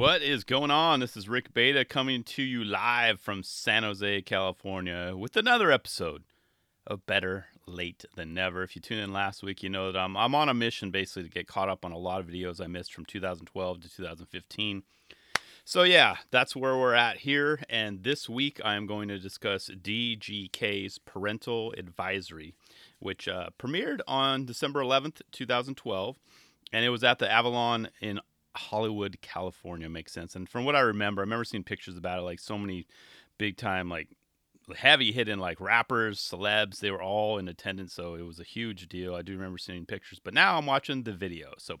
What is going on? This is Rick Beta coming to you live from San Jose, California with another episode of Better Late Than Never. If you tuned in last week, you know that I'm on a mission basically to get caught up on a lot of videos I missed from 2012 to 2015. So yeah, that's where we're at here. And this week I am going to discuss DGK's Parental Advisory, which premiered on December 11th, 2012. And it was at the Avalon in Hollywood, California. Makes sense. And from what I remember seeing pictures about it, like so many big time, like heavy hidden, like rappers, celebs, they were all in attendance. So it was a huge deal. I do remember seeing pictures, but now I'm watching the video. So,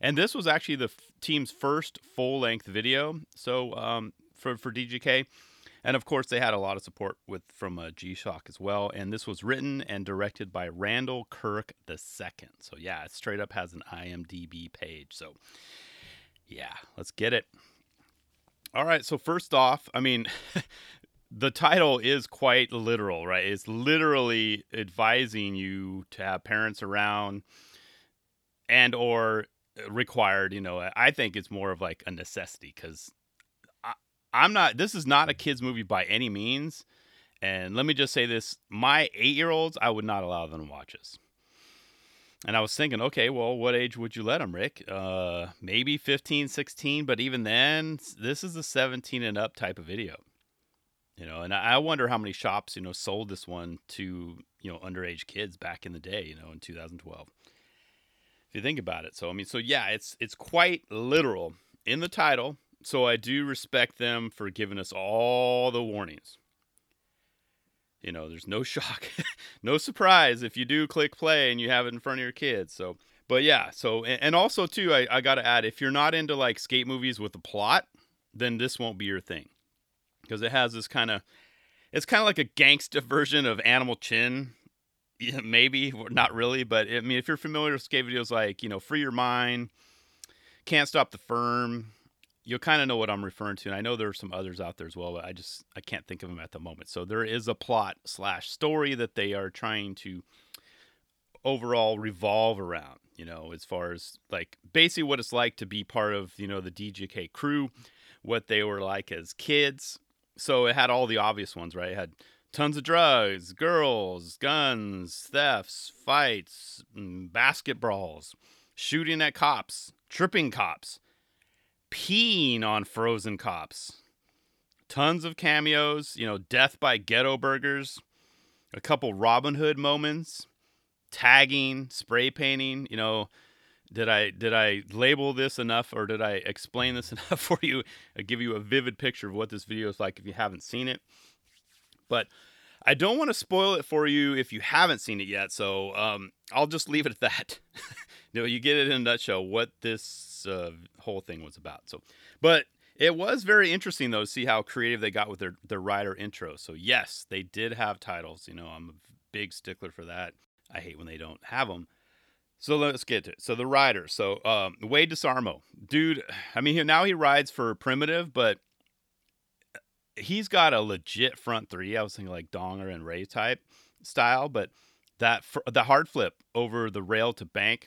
and this was actually the team's first full length video. So, for DGK. And of course they had a lot of support from G-Shock as well. And this was written and directed by Randall Kirk II. So yeah, it straight up has an IMDb page. So yeah, let's get it. All right, so first off, I mean, the title is quite literal, right? It's literally advising you to have parents around and or required, you know. I think it's more of like a necessity because this is not a kid's movie by any means. And let me just say this, my 8-year-olds, I would not allow them to watch this. And I was thinking, okay, well, what age would you let them, Rick? Maybe 15, 16. But even then, this is a 17 and up type of video. You know, and I wonder how many shops, you know, sold this one to, you know, underage kids back in the day, you know, in 2012. If you think about it. So, I mean, so yeah, it's quite literal in the title. So I do respect them for giving us all the warnings. You know, there's no shock, no surprise if you do click play and you have it in front of your kids. So, but yeah, so, and also too, I got to add, if you're not into like skate movies with a plot, then this won't be your thing. Because it has this kind of, it's kind of like a gangsta version of Animal Chin. Yeah, maybe, not really, but I mean, if you're familiar with skate videos like, you know, Free Your Mind, Can't Stop the Firm, you'll kind of know what I'm referring to. And I know there are some others out there as well, but I can't think of them at the moment. So there is a plot / story that they are trying to overall revolve around, you know, as far as like basically what it's like to be part of, you know, the DGK crew, what they were like as kids. So it had all the obvious ones, right? It had tons of drugs, girls, guns, thefts, fights, basket brawls, shooting at cops, tripping cops, peeing on frozen cops, tons of cameos, you know, Death by Ghetto Burgers, a couple Robin Hood moments, tagging, spray painting. You know, did I label this enough, or did I explain this enough for you? I give you a vivid picture of what this video is like if you haven't seen it, but I don't want to spoil it for you if you haven't seen it yet. So I'll just leave it at that. You know, you get it in a nutshell what this whole thing was about. So, but it was very interesting though to see how creative they got with their rider intro. So yes, they did have titles. You know, I'm a big stickler for that. I hate when they don't have them. So let's get to it. So the rider. So Wade DeSarmo, dude. I mean, now he rides for Primitive, but he's got a legit front three. I was thinking like Donger and Ray type style, but that the hard flip over the rail to bank.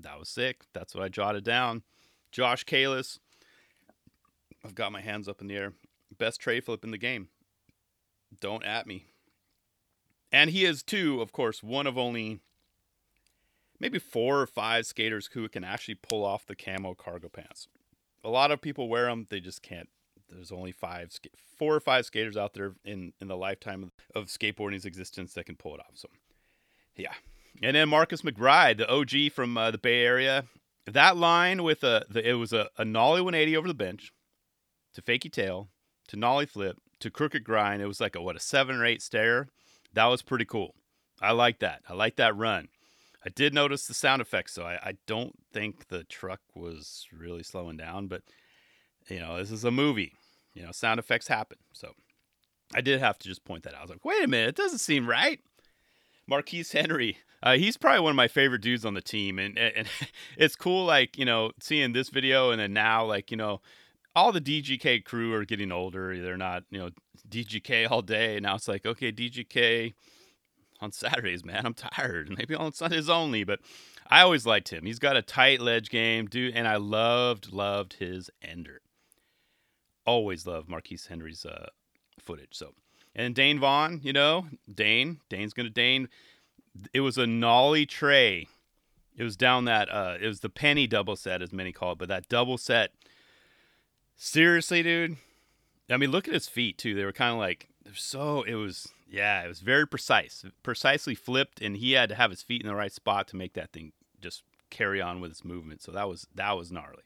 That was sick. That's what I jotted down. Josh Kalis. I've got my hands up in the air. Best tray flip in the game. Don't at me. And he is, too, of course, one of only maybe 4 or 5 skaters who can actually pull off the camo cargo pants. A lot of people wear them. They just can't. There's only 4 or 5 skaters out there in the lifetime of skateboarding's existence that can pull it off. So, yeah. And then Marcus McBride, the OG from the Bay Area. That line with it was a nollie 180 over the bench, to fakie tail, to nollie flip, to crooked grind. It was like a 7 or 8 stair. That was pretty cool. I like that. I like that run. I did notice the sound effects, so I don't think the truck was really slowing down. But, you know, this is a movie. You know, sound effects happen. So I did have to just point that out. I was like, wait a minute. It doesn't seem right. Marquise Henry, he's probably one of my favorite dudes on the team. And it's cool, like, you know, seeing this video and then now, like, you know, all the DGK crew are getting older. They're not, you know, DGK all day. And now it's like, okay, DGK on Saturdays, man, I'm tired. Maybe on Sundays only. But I always liked him. He's got a tight ledge game, dude. And I loved his ender. always love Marquise Henry's footage. So, and Dane Vaughn, you know, Dane's gonna. It was a nollie tray. It was down that. It was the penny double set, as many call it, but that double set. Seriously, dude. I mean, look at his feet too. They were kind of like so. It was. Yeah, it was very precise, precisely flipped, and he had to have his feet in the right spot to make that thing just carry on with its movement. So that was gnarly.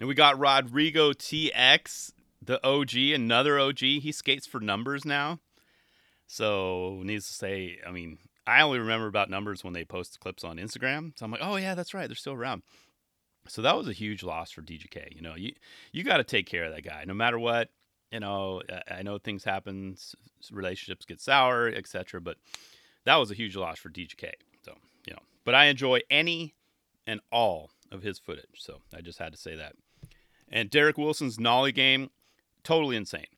And we got Rodrigo TX, the OG, another OG. He skates for numbers now. So needs to say, I mean, I only remember about numbers when they post clips on Instagram. So I'm like, oh yeah, that's right, they're still around. So that was a huge loss for DGK. You know, you got to take care of that guy, no matter what. You know, I know things happen, relationships get sour, etc. But that was a huge loss for DGK. So, you know, but I enjoy any and all of his footage. So I just had to say that. And Derek Wilson's nollie game, totally insane.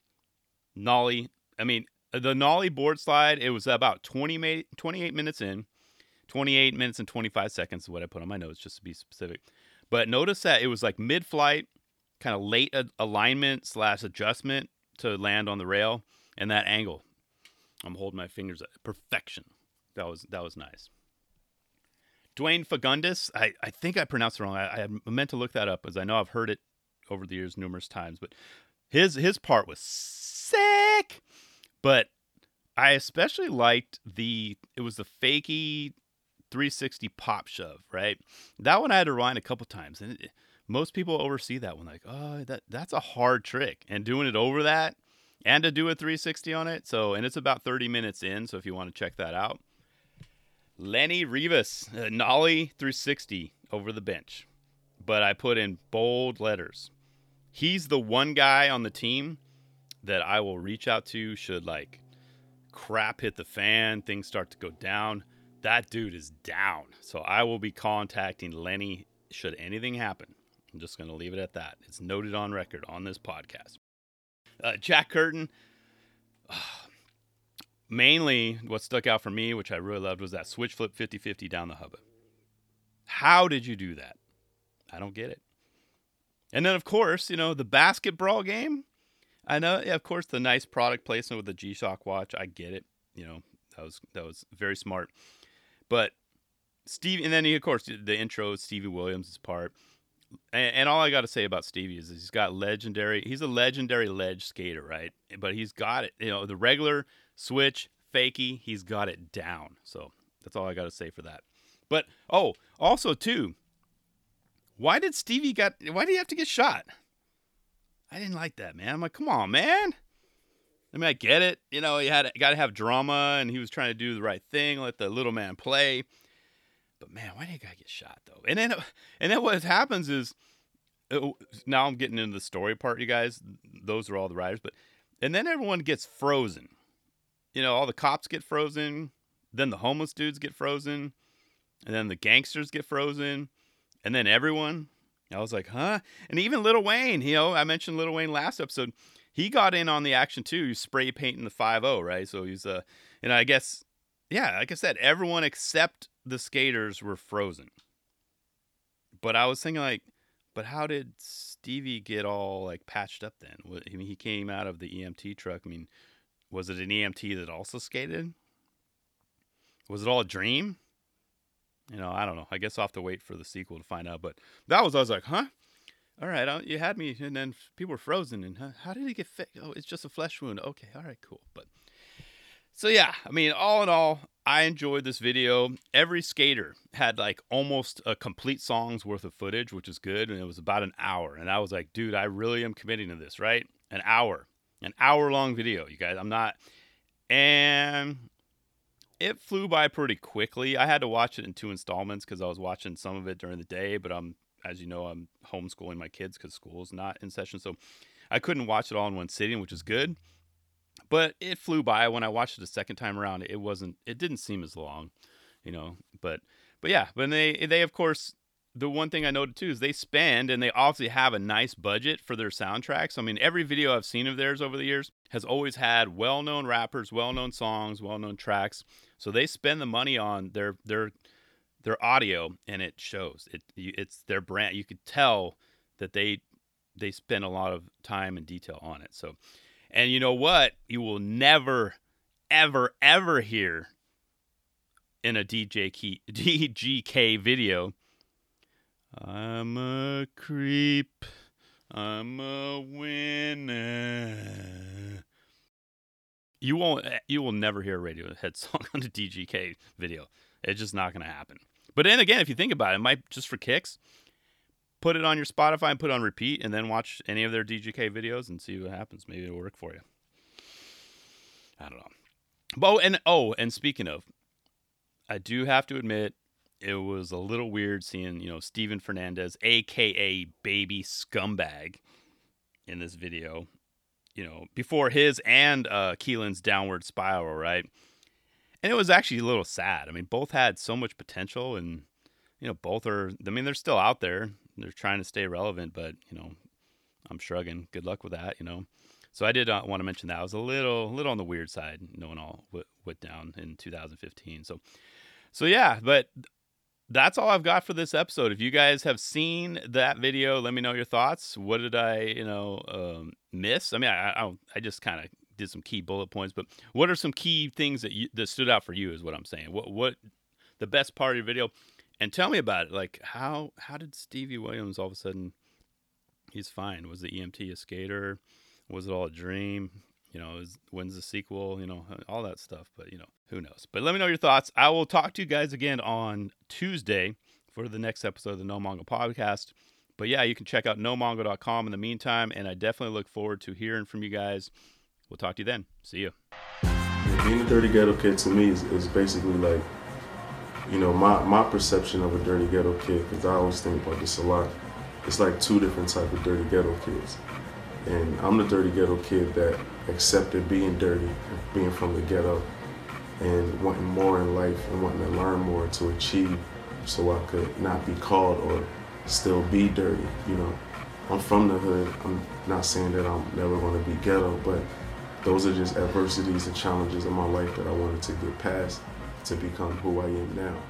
Nollie, I mean, the nollie board slide, it was about 28 minutes in. 28 minutes and 25 seconds is what I put on my notes, just to be specific. But notice that it was like mid-flight, kind of late alignment / adjustment to land on the rail, and that angle. I'm holding my fingers at perfection. That was nice. Dwayne Fagundis, I think I pronounced it wrong. I meant to look that up, as I know I've heard it over the years numerous times, but his part was sick. But I especially liked it was the fakey 360 pop shove, right? That one I had to rewind a couple times, and most people oversee that one, like, oh, that's a hard trick. And doing it over that, and to do a 360 on it, so, and it's about 30 minutes in, so if you want to check that out. Lenny Rivas, nollie 360 over the bench. But I put in bold letters. He's the one guy on the team that I will reach out to should, like, crap hit the fan, things start to go down. That dude is down. So I will be contacting Lenny should anything happen. I'm just going to leave it at that. It's noted on record on this podcast. Jack Curtin, mainly what stuck out for me, which I really loved, was that switch flip 50-50 down the hubba. How did you do that? I don't get it. And then, of course, you know, the basket brawl game. I know, yeah, of course, the nice product placement with the G-Shock watch. I get it. You know, that was very smart. But Steve, and then, he, of course, the intro, Stevie Williams' part. And all I got to say about Stevie is he's got legendary. He's a legendary ledge skater, right? But he's got it. You know, the regular switch, fakie, he's got it down. So that's all I got to say for that. But also too, why did he have to get shot? I didn't like that, man. I'm like, come on, man. I mean, I get it. You know, he had got to have drama, and he was trying to do the right thing, let the little man play. But man, why did a guy get shot though? And then what happens is, now I'm getting into the story part, you guys. Those are all the riders, and then everyone gets frozen. You know, all the cops get frozen, then the homeless dudes get frozen, and then the gangsters get frozen, and then everyone. I was like, huh? And even Lil Wayne, you know, I mentioned Lil Wayne last episode. He got in on the action too. He was spray painting the 5-0, right? So he's and I guess, yeah, like I said, everyone except the skaters were frozen. But I was thinking, like, but how did Stevie get all, like, patched up then? I mean, he came out of the EMT truck. I mean, was it an EMT that also skated? Was it all a dream? You know, I don't know. I guess I'll have to wait for the sequel to find out. But I was like, huh? All right, you had me. And then people were frozen. And how did he get fixed? Oh, it's just a flesh wound. Okay, all right, cool. But so, yeah, I mean, all in all, I enjoyed this video. Every skater had, like, almost a complete song's worth of footage, which is good, and it was about an hour. And I was like, dude, I really am committing to this, right? An hour-long video, you guys. I'm not. And it flew by pretty quickly. I had to watch it in 2 installments because I was watching some of it during the day, but as you know, I'm homeschooling my kids because school's not in session, so I couldn't watch it all in one sitting, which is good. But it flew by. When I watched it a second time around, it didn't seem as long, you know, but yeah, but they, of course, the one thing I noted too, is they spend, and they obviously have a nice budget for their soundtracks. I mean, every video I've seen of theirs over the years has always had well-known rappers, well-known songs, well-known tracks. So they spend the money on their audio, and it shows. It's their brand. You could tell that they they spend a lot of time and detail on it. So, and you know what? You will never, ever, ever hear in a DGK video, I'm a creep, I'm a winner. You will never hear a Radiohead song on a DGK video. It's just not going to happen. But then again, if you think about it, it might, just for kicks, put it on your Spotify and put it on repeat, and then watch any of their DGK videos and see what happens. Maybe it'll work for you. I don't know. And speaking of, I do have to admit, it was a little weird seeing, Steven Fernandez, a.k.a. Baby Scumbag, in this video. Before his and Keelan's downward spiral, right? And it was actually a little sad. I mean, both had so much potential, and, both are, they're still out there. They're trying to stay relevant, but, I'm shrugging. Good luck with that, So I did want to mention that. I was a little on the weird side, knowing all what went down in 2015. So yeah, but that's all I've got for this episode. If you guys have seen that video, let me know your thoughts. What did I, miss? I mean, I just kind of did some key bullet points, but what are some key things that stood out for you is what I'm saying. What the best part of your video, and tell me about it. Like how did Stevie Williams all of a sudden he's fine? Was the EMT a skater? Was it all a dream? When's the sequel? All that stuff, but who knows? But let me know your thoughts. I will talk to you guys again on Tuesday for the next episode of the No Mongo podcast. But yeah, you can check out nomongo.com in the meantime, and I definitely look forward to hearing from you guys. We'll talk to you then. See you. Being a dirty ghetto kid to me is basically like, my perception of a dirty ghetto kid, because I always think about this a lot. It's like two different types of dirty ghetto kids. And I'm the dirty ghetto kid that accepted being dirty, being from the ghetto, and wanting more in life and wanting to learn more to achieve so I could not be called or still be dirty, I'm from the hood. I'm not saying that I'm never going to be ghetto, but those are just adversities and challenges in my life that I wanted to get past to become who I am now.